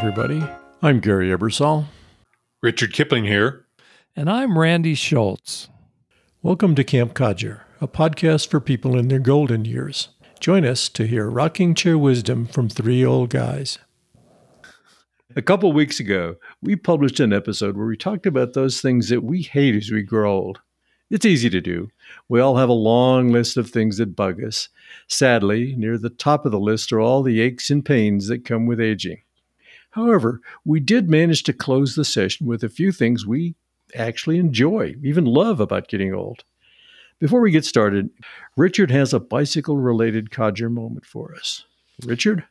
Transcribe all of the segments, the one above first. everybody. I'm Gary Ebersole. Richard Kipling here. And I'm Randy Schultz. Welcome to Camp Codger, a podcast for people in their golden years. Join us to hear rocking chair wisdom from three old guys. A couple weeks ago, we published an episode where we talked about those things that we hate as we grow old. It's easy to do. We all have a long list of things that bug us. Sadly, near the top of the list are all the aches and pains that come with aging. However, we did manage to close the session with a few things we actually enjoy, even love about getting old. Before we get started, Richard has a bicycle-related codger moment for us. Richard?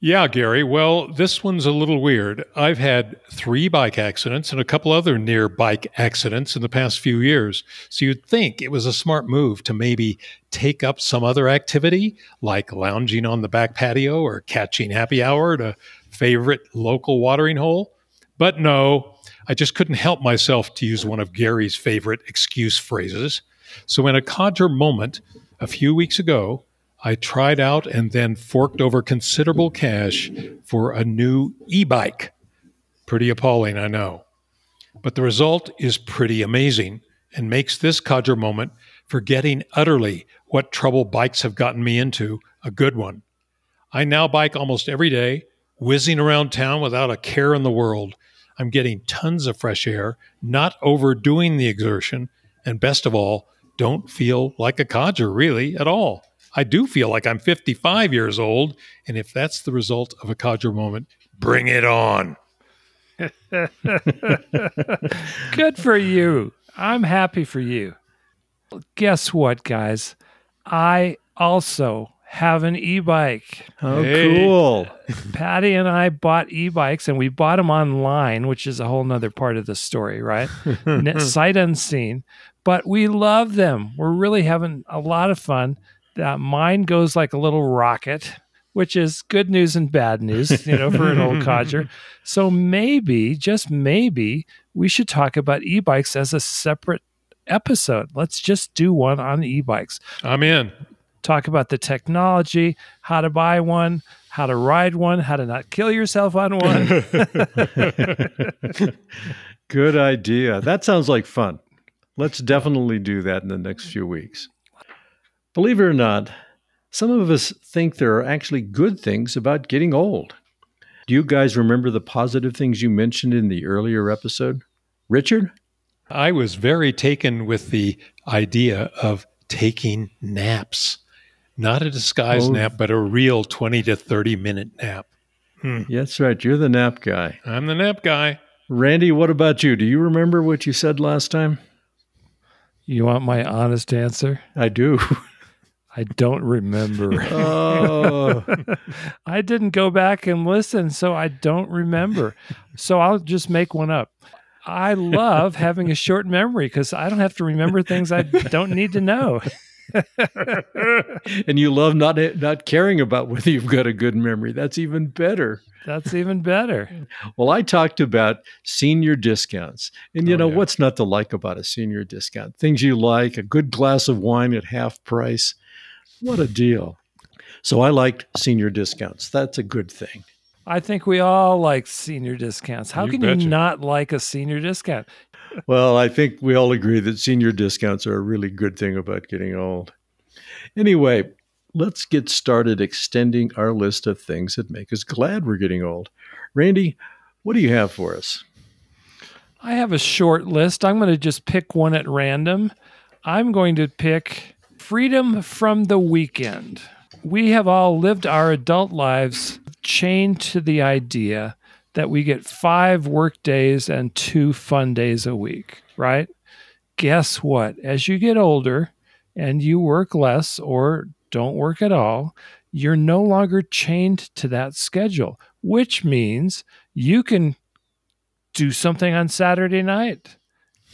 Yeah, Gary. Well, this one's a little weird. I've had 3 bike accidents and a couple other near bike accidents in the past few years. So you'd think it was a smart move to maybe take up some other activity like lounging on the back patio or catching happy hour at a favorite local watering hole. But no, I just couldn't help myself to use one of Gary's favorite excuse phrases. So in a codger moment a few weeks ago, I tried out and then forked over considerable cash for a new e-bike. Pretty appalling, I know. But the result is pretty amazing and makes this codger moment, forgetting utterly what trouble bikes have gotten me into, a good one. I now bike almost every day, whizzing around town without a care in the world. I'm getting tons of fresh air, not overdoing the exertion, and best of all, don't feel like a codger really at all. I do feel like I'm 55 years old, and if that's the result of a codger moment, bring it on. Good for you. I'm happy for you. Guess what, guys? I also have an e-bike. Oh, hey. Cool. Patty and I bought e-bikes, and we bought them online, which is a whole nother part of the story, right? Sight unseen. But we love them. We're really having a lot of fun. Mine goes like a little rocket, which is good news and bad news, for an old codger. So maybe, just maybe, we should talk about e-bikes as a separate episode. Let's just do one on e-bikes. I'm in. Talk about the technology, how to buy one, how to ride one, how to not kill yourself on one. Good idea. That sounds like fun. Let's definitely do that in the next few weeks. Believe it or not, some of us think there are actually good things about getting old. Do you guys remember the positive things you mentioned in the earlier episode? Richard? I was very taken with the idea of taking naps. Not a disguised nap, but a real 20 to 30-minute nap. That's right. You're the nap guy. I'm the nap guy. Randy, what about you? Do you remember what you said last time? You want my honest answer? I do. I don't remember. Oh. I didn't go back and listen, so I don't remember. So I'll just make one up. I love having a short memory because I don't have to remember things I don't need to know. And you love not caring about whether you've got a good memory. That's even better. That's even better. Well, I talked about senior discounts. And what's not to like about a senior discount? Things you like, a good glass of wine at half price. What a deal. So I liked senior discounts. That's a good thing. I think we all like senior discounts. How can you not like a senior discount? Well, I think we all agree that senior discounts are a really good thing about getting old. Anyway, let's get started extending our list of things that make us glad we're getting old. Randy, what do you have for us? I have a short list. I'm going to just pick one at random. I'm going to pick freedom from the weekend. We have all lived our adult lives chained to the idea that we get 5 work days and 2 fun days a week, right? Guess what? As you get older and you work less or don't work at all, you're no longer chained to that schedule, which means you can do something on Saturday night,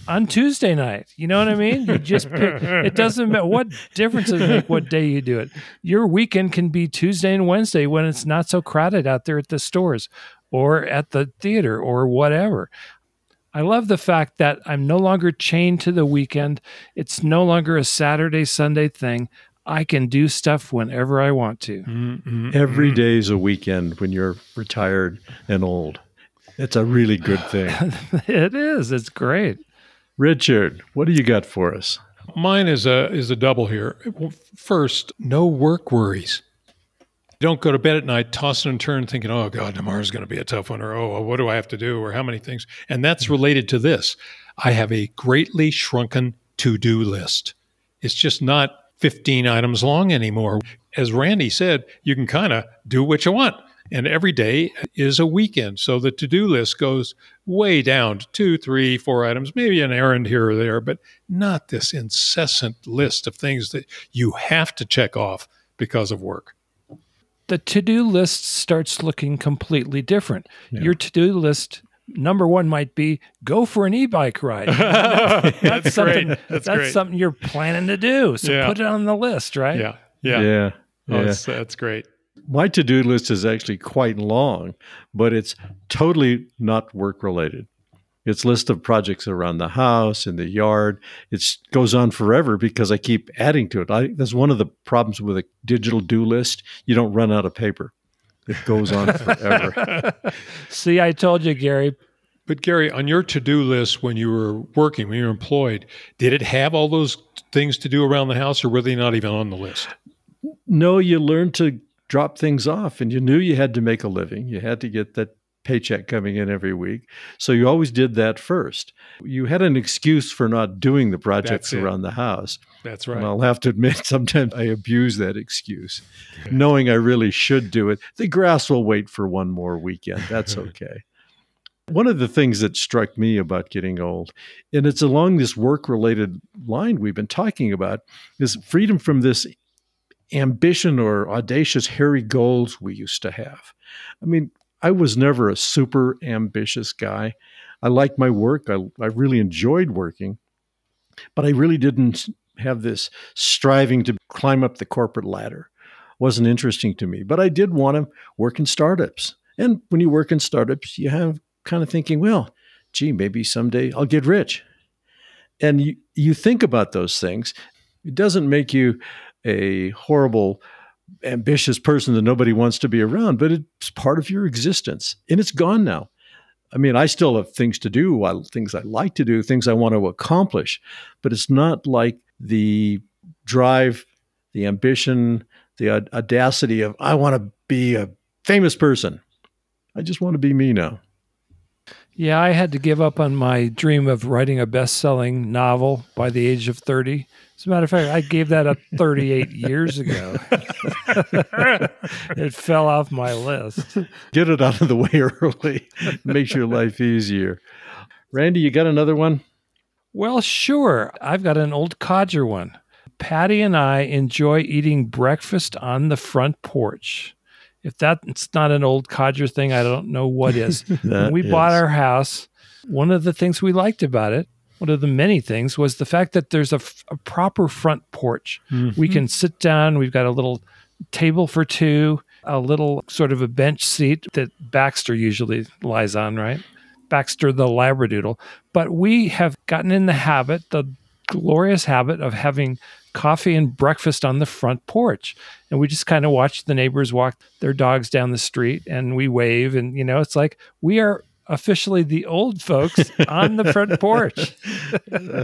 on Tuesday night. You know what I mean? You just pick, it doesn't matter what difference it makes what day you do it. Your weekend can be Tuesday and Wednesday when it's not so crowded out there at the stores or at the theater or whatever. I love the fact that I'm no longer chained to the weekend. It's no longer a Saturday, Sunday thing. I can do stuff whenever I want to. Mm-mm-mm. Every day is a weekend when you're retired and old. It's a really good thing. It is. It's great. Richard, what do you got for us? Mine is a double here. First, no work worries. Don't go to bed at night tossing and turning thinking, oh, God, tomorrow's going to be a tough one, or, oh, what do I have to do, or how many things? And that's related to this. I have a greatly shrunken to-do list. It's just not 15 items long anymore. As Randy said, you can kind of do what you want. And every day is a weekend. So the to-do list goes way down to 2, 3, 4 items, maybe an errand here or there, but not this incessant list of things that you have to check off because of work. The to-do list starts looking completely different. Yeah. Your to-do list number one might be go for an e-bike ride. That's something, that's something you're planning to do. So put it on the list, right? Yeah. Oh, that's great. My to-do list is actually quite long, but it's totally not work-related. It's a list of projects around the house, in the yard. It goes on forever because I keep adding to it. That's one of the problems with a digital do list. You don't run out of paper. It goes on forever. See, I told you, Gary. But Gary, on your to-do list when you were working, when you were employed, did it have all those things to do around the house, or were they not even on the list? No, you learned to drop things off, and you knew you had to make a living. You had to get that paycheck coming in every week. So you always did that first. You had an excuse for not doing the projects around the house. That's right. And I'll have to admit, sometimes I abuse that excuse, knowing I really should do it. The grass will wait for one more weekend. That's okay. One of the things that struck me about getting old, and it's along this work-related line we've been talking about, is freedom from this ambition or audacious, hairy goals we used to have. I mean, I was never a super ambitious guy. I liked my work. I really enjoyed working, but I really didn't have this striving to climb up the corporate ladder. It wasn't interesting to me, but I did want to work in startups. And when you work in startups, you have kind of thinking, well, gee, maybe someday I'll get rich. And you think about those things. It doesn't make you a horrible, ambitious person that nobody wants to be around, but it's part of your existence. And it's gone now. I mean, I still have things to do, things I like to do, things I want to accomplish, but it's not like the drive, the ambition, the audacity of, I want to be a famous person. I just want to be me now. Yeah, I had to give up on my dream of writing a best-selling novel by the age of 30. As a matter of fact, I gave that up 38 years ago. It fell off my list. Get it out of the way early. Makes your life easier. Randy, you got another one? Well, sure. I've got an old codger one. Patty and I enjoy eating breakfast on the front porch. If that's not an old codger thing, I don't know what is. When we bought our house, one of the things we liked about it, one of the many things, was the fact that there's a proper front porch. Mm-hmm. We can sit down. We've got a little table for two, a little sort of a bench seat that Baxter usually lies on, right? Baxter the Labradoodle. But we have gotten in the habit, the glorious habit, of having coffee and breakfast on the front porch. And we just kind of watch the neighbors walk their dogs down the street, and we wave. And, you know, it's like we are officially the old folks on the front porch. And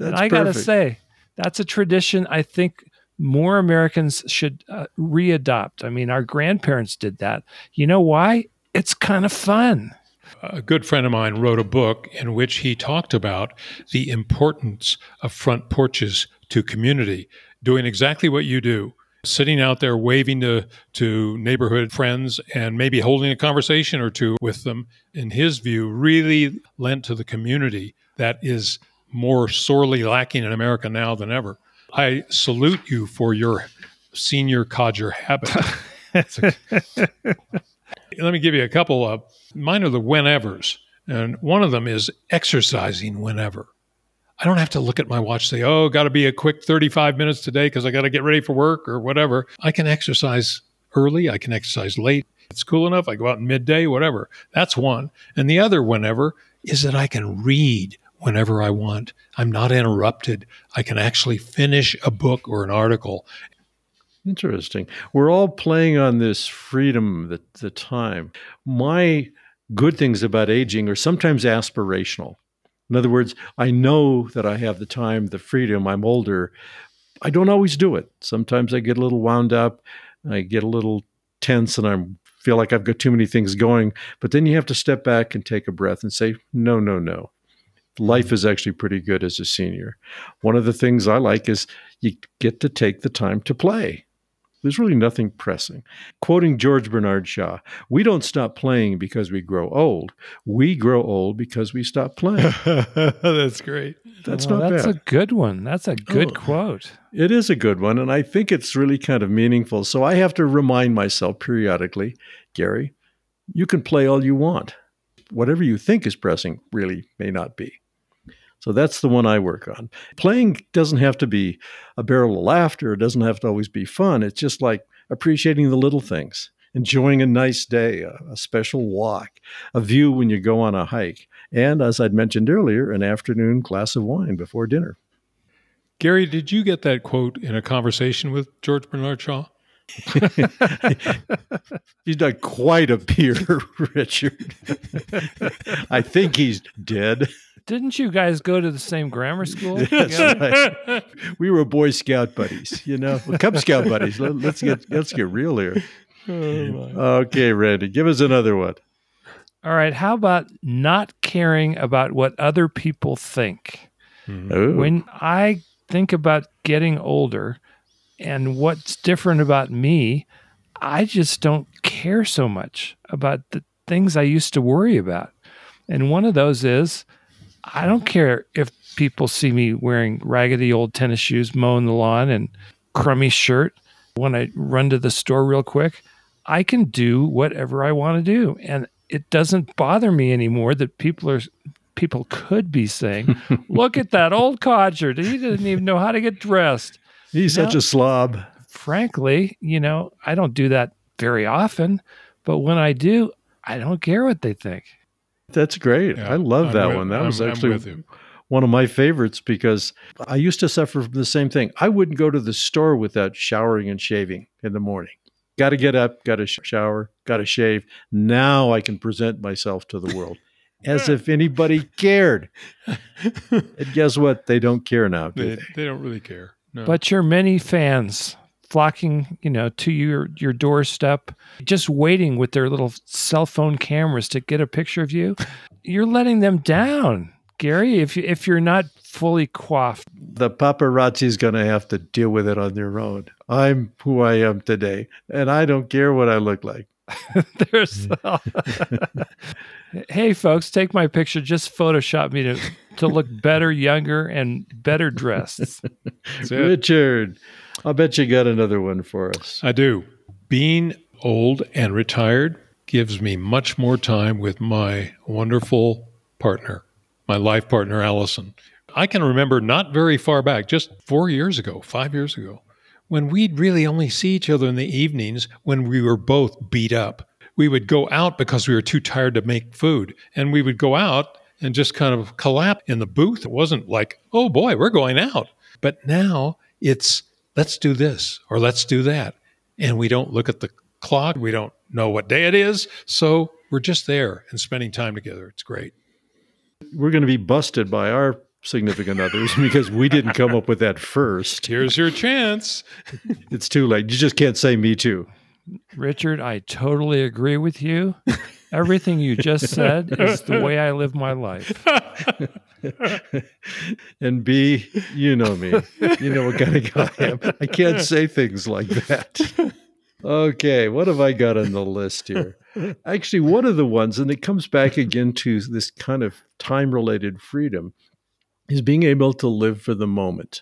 I got to say, that's a tradition I think more Americans should readopt. I mean, our grandparents did that. You know why? It's kind of fun. A good friend of mine wrote a book in which he talked about the importance of front porches to community, doing exactly what you do. Sitting out there waving to neighborhood friends and maybe holding a conversation or two with them, in his view, really lent to the community that is more sorely lacking in America now than ever. I salute you for your senior codger habit. Let me give you a couple of mine are the whenevers. And one of them is exercising whenever. I don't have to look at my watch and say, oh, got to be a quick 35 minutes today because I got to get ready for work or whatever. I can exercise early. I can exercise late. It's cool enough. I go out in midday, whatever. That's one. And the other whenever is that I can read whenever I want. I'm not interrupted. I can actually finish a book or an article. Interesting. We're all playing on this freedom, the time. My good things about aging are sometimes aspirational. In other words, I know that I have the time, the freedom, I'm older. I don't always do it. Sometimes I get a little wound up, I get a little tense, and I feel like I've got too many things going. But then you have to step back and take a breath and say, no, no, no. Life is actually pretty good as a senior. One of the things I like is you get to take the time to play. There's really nothing pressing. Quoting George Bernard Shaw, we don't stop playing because we grow old. We grow old because we stop playing. That's great. That's not bad. That's a good one. That's a good quote. It is a good one, and I think it's really kind of meaningful. So I have to remind myself periodically, Gary, you can play all you want. Whatever you think is pressing really may not be. So that's the one I work on. Playing doesn't have to be a barrel of laughter. It doesn't have to always be fun. It's just like appreciating the little things, enjoying a nice day, a special walk, a view when you go on a hike, and as I'd mentioned earlier, an afternoon glass of wine before dinner. Gary, did you get that quote in a conversation with George Bernard Shaw? He's not quite a peer, Richard. I think he's dead. Didn't you guys go to the same grammar school? That's right. We were Boy Scout buddies, you know, Cub Scout buddies. Let's get real here. Okay, Randy, give us another one. All right. How about not caring about what other people think? Mm-hmm. When I think about getting older and what's different about me, I just don't care so much about the things I used to worry about. And one of those is, I don't care if people see me wearing raggedy old tennis shoes, mowing the lawn, and crummy shirt when I run to the store real quick. I can do whatever I want to do. And it doesn't bother me anymore that people could be saying, look at that old codger. He didn't even know how to get dressed. He's such a slob. Frankly, you know, I don't do that very often. But when I do, I don't care what they think. That's great. Yeah, I love that one. That was actually one of my favorites because I used to suffer from the same thing. I wouldn't go to the store without showering and shaving in the morning. Got to get up, got to shower, got to shave. Now I can present myself to the world as if anybody cared. And guess what? They don't care now, do they? They don't really care. No. But your many fans flocking, you know, to your doorstep, just waiting with their little cell phone cameras to get a picture of you. You're letting them down, Gary, if you're not fully coiffed. The paparazzi's going to have to deal with it on their own. I'm who I am today, and I don't care what I look like. There's, Hey, folks, take my picture. Just Photoshop me to look better, younger, and better dressed. Richard, I'll bet you got another one for us. I do. Being old and retired gives me much more time with my wonderful partner, my life partner, Allison. I can remember not very far back, just 5 years ago, when we'd really only see each other in the evenings when we were both beat up. We would go out because we were too tired to make food. And we would go out and just kind of collapse in the booth. It wasn't like, oh boy, we're going out. But now it's, let's do this or let's do that. And we don't look at the clock. We don't know what day it is. So we're just there and spending time together. It's great. We're going to be busted by our significant others because we didn't come up with that first. Here's your chance. It's too late. You just can't say me too. Richard, I totally agree with you. Everything you just said is the way I live my life. And B, you know me. You know what kind of guy I am. I can't say things like that. Okay, what have I got on the list here? Actually, one of the ones, and it comes back again to this kind of time-related freedom, is being able to live for the moment.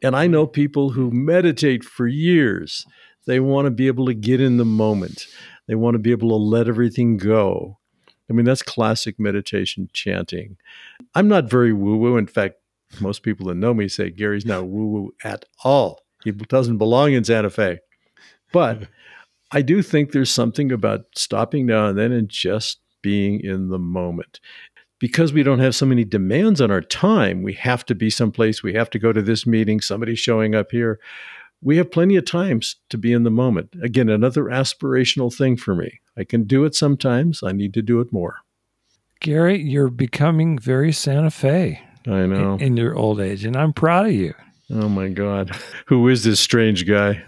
And I know people who meditate for years. They want to be able to get in the moment. They want to be able to let everything go. I mean, that's classic meditation chanting. I'm not very woo-woo. In fact, most people that know me say Gary's not woo-woo at all. He doesn't belong in Santa Fe. But I do think there's something about stopping now and then and just being in the moment. Because we don't have so many demands on our time, we have to be someplace, we have to go to this meeting, somebody's showing up here. We have plenty of times to be in the moment. Again, another aspirational thing for me. I can do it sometimes. I need to do it more. Gary, you're becoming very Santa Fe. I know. In your old age, and I'm proud of you. Oh, my God. Who is this strange guy?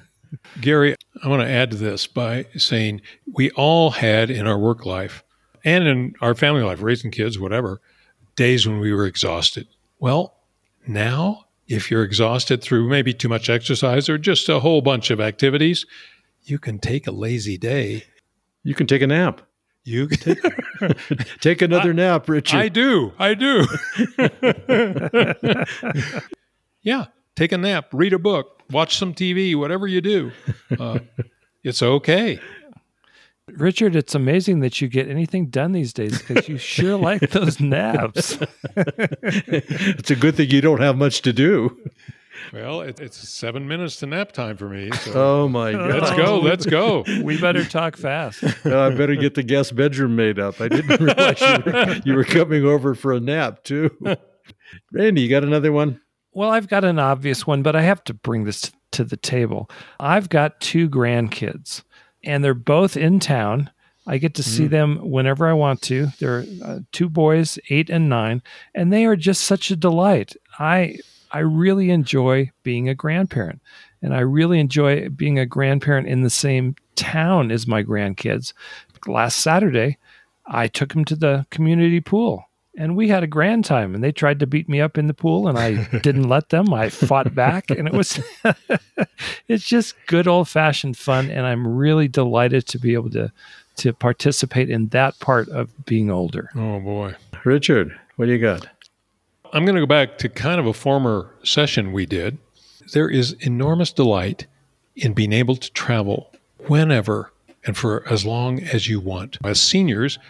Gary, I want to add to this by saying we all had in our work life and in our family life, raising kids, whatever, days when we were exhausted. Well, now, if you're exhausted through maybe too much exercise or just a whole bunch of activities, you can take a lazy day. You can take a nap. You can take another nap, Richard. I do. Yeah, take a nap, read a book, watch some TV, whatever you do. It's okay. Richard, it's amazing that you get anything done these days because you sure like those naps. It's a good thing you don't have much to do. Well, it's 7 minutes to nap time for me. So. Oh, my God. Let's go. We better talk fast. I better get the guest bedroom made up. I didn't realize you were coming over for a nap, too. Randy, you got another one? Well, I've got an obvious one, but I have to bring this to the table. I've got two grandkids, and they're both in town. I get to see them whenever I want to. They're two boys, 8 and 9, and they are just such a delight. I really enjoy being a grandparent, and I really enjoy being a grandparent in the same town as my grandkids. Last Saturday, I took them to the community pool, and we had a grand time, and they tried to beat me up in the pool, and I didn't let them. I fought back, and it's just good old-fashioned fun, and I'm really delighted to be able to participate in that part of being older. Oh, boy. Richard, what do you got? I'm going to go back to kind of a former session we did. There is enormous delight in being able to travel whenever and for as long as you want. As seniors,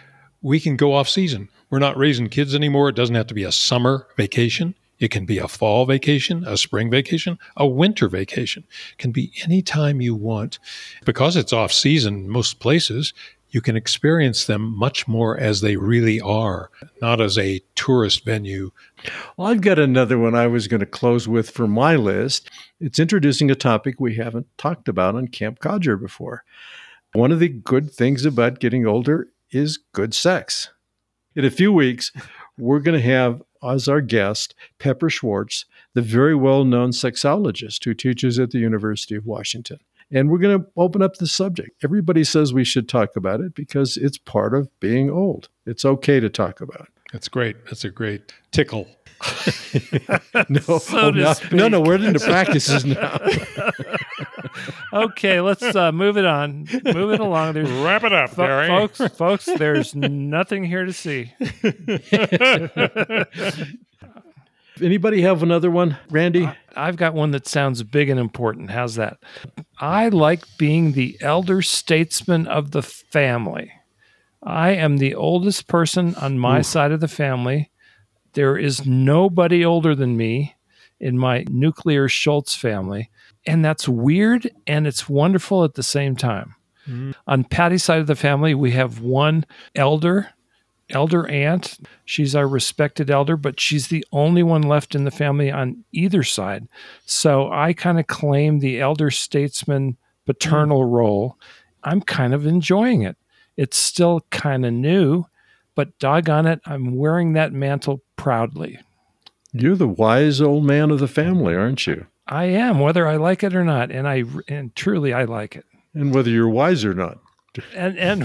we can go off season. We're not raising kids anymore. It doesn't have to be a summer vacation. It can be a fall vacation, a spring vacation, a winter vacation. It can be any time you want. Because it's off season most places, you can experience them much more as they really are, not as a tourist venue. Well, I've got another one I was going to close with for my list. It's introducing a topic we haven't talked about on Camp Codger before. One of the good things about getting older is good sex. In a few weeks, we're going to have as our guest, Pepper Schwartz, the very well-known sexologist who teaches at the University of Washington. And we're going to open up the subject. Everybody says we should talk about it because it's part of being old. It's okay to talk about. That's great. That's a great tickle. No, we're into practices now. Okay, let's move it on. Move it along. Wrap it up, Gary. Folks, there's nothing here to see. Anybody have another one, Randy? I've got one that sounds big and important. How's that? I like being the elder statesman of the family. I am the oldest person on my side of the family. There is nobody older than me in my nuclear Schultz family. And that's weird and it's wonderful at the same time. Mm. On Patty's side of the family, we have one elder aunt. She's our respected elder, but she's the only one left in the family on either side. So I kind of claim the elder statesman paternal role. I'm kind of enjoying it. It's still kind of new, but doggone it, I'm wearing that mantle proudly. You're the wise old man of the family, aren't you? I am, whether I like it or not, and truly I like it. And whether you're wise or not. And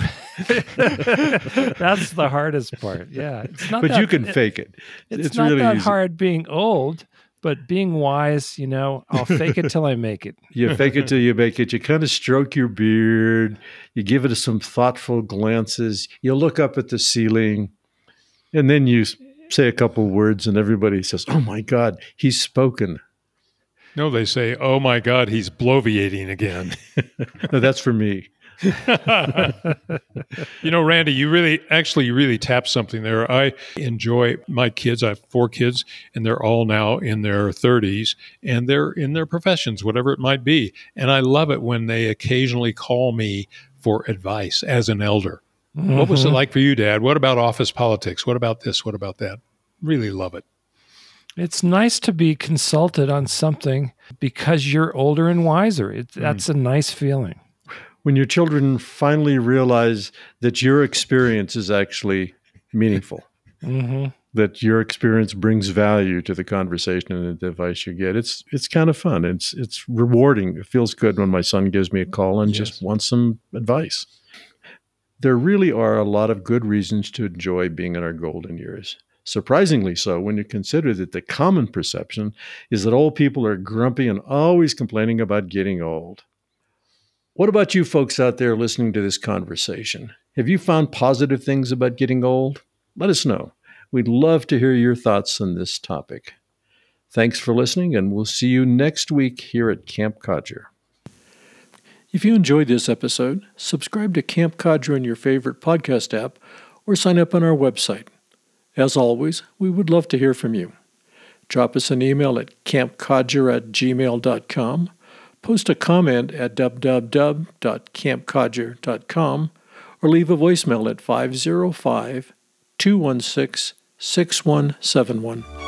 that's the hardest part. Yeah, it's not. But you can fake it. It's not really that hard being old, but being wise, I'll fake it till I make it. You fake it till you make it. You kind of stroke your beard. You give it some thoughtful glances. You look up at the ceiling, and then you say a couple words, and everybody says, "Oh my God, he's spoken." No, they say, "Oh my God, he's bloviating again." No, that's for me. Randy, you really tapped something there. I enjoy my kids. I have 4 kids, and they're all now in their 30s, and they're in their professions, whatever it might be. And I love it when they occasionally call me for advice as an elder. Mm-hmm. What was it like for you, Dad? What about office politics? What about this? What about that? Really love it. It's nice to be consulted on something because you're older and wiser. That's a nice feeling. When your children finally realize that your experience is actually meaningful, mm-hmm. that your experience brings value to the conversation and the advice you get, it's kind of fun. It's rewarding. It feels good when my son gives me a call and just wants some advice. There really are a lot of good reasons to enjoy being in our golden years. Surprisingly so, when you consider that the common perception is that old people are grumpy and always complaining about getting old. What about you folks out there listening to this conversation? Have you found positive things about getting old? Let us know. We'd love to hear your thoughts on this topic. Thanks for listening, and we'll see you next week here at Camp Codger. If you enjoyed this episode, subscribe to Camp Codger in your favorite podcast app or sign up on our website. As always, we would love to hear from you. Drop us an email at campcodger@gmail.com, post a comment at www.campcodger.com, or leave a voicemail at 505-216-6171.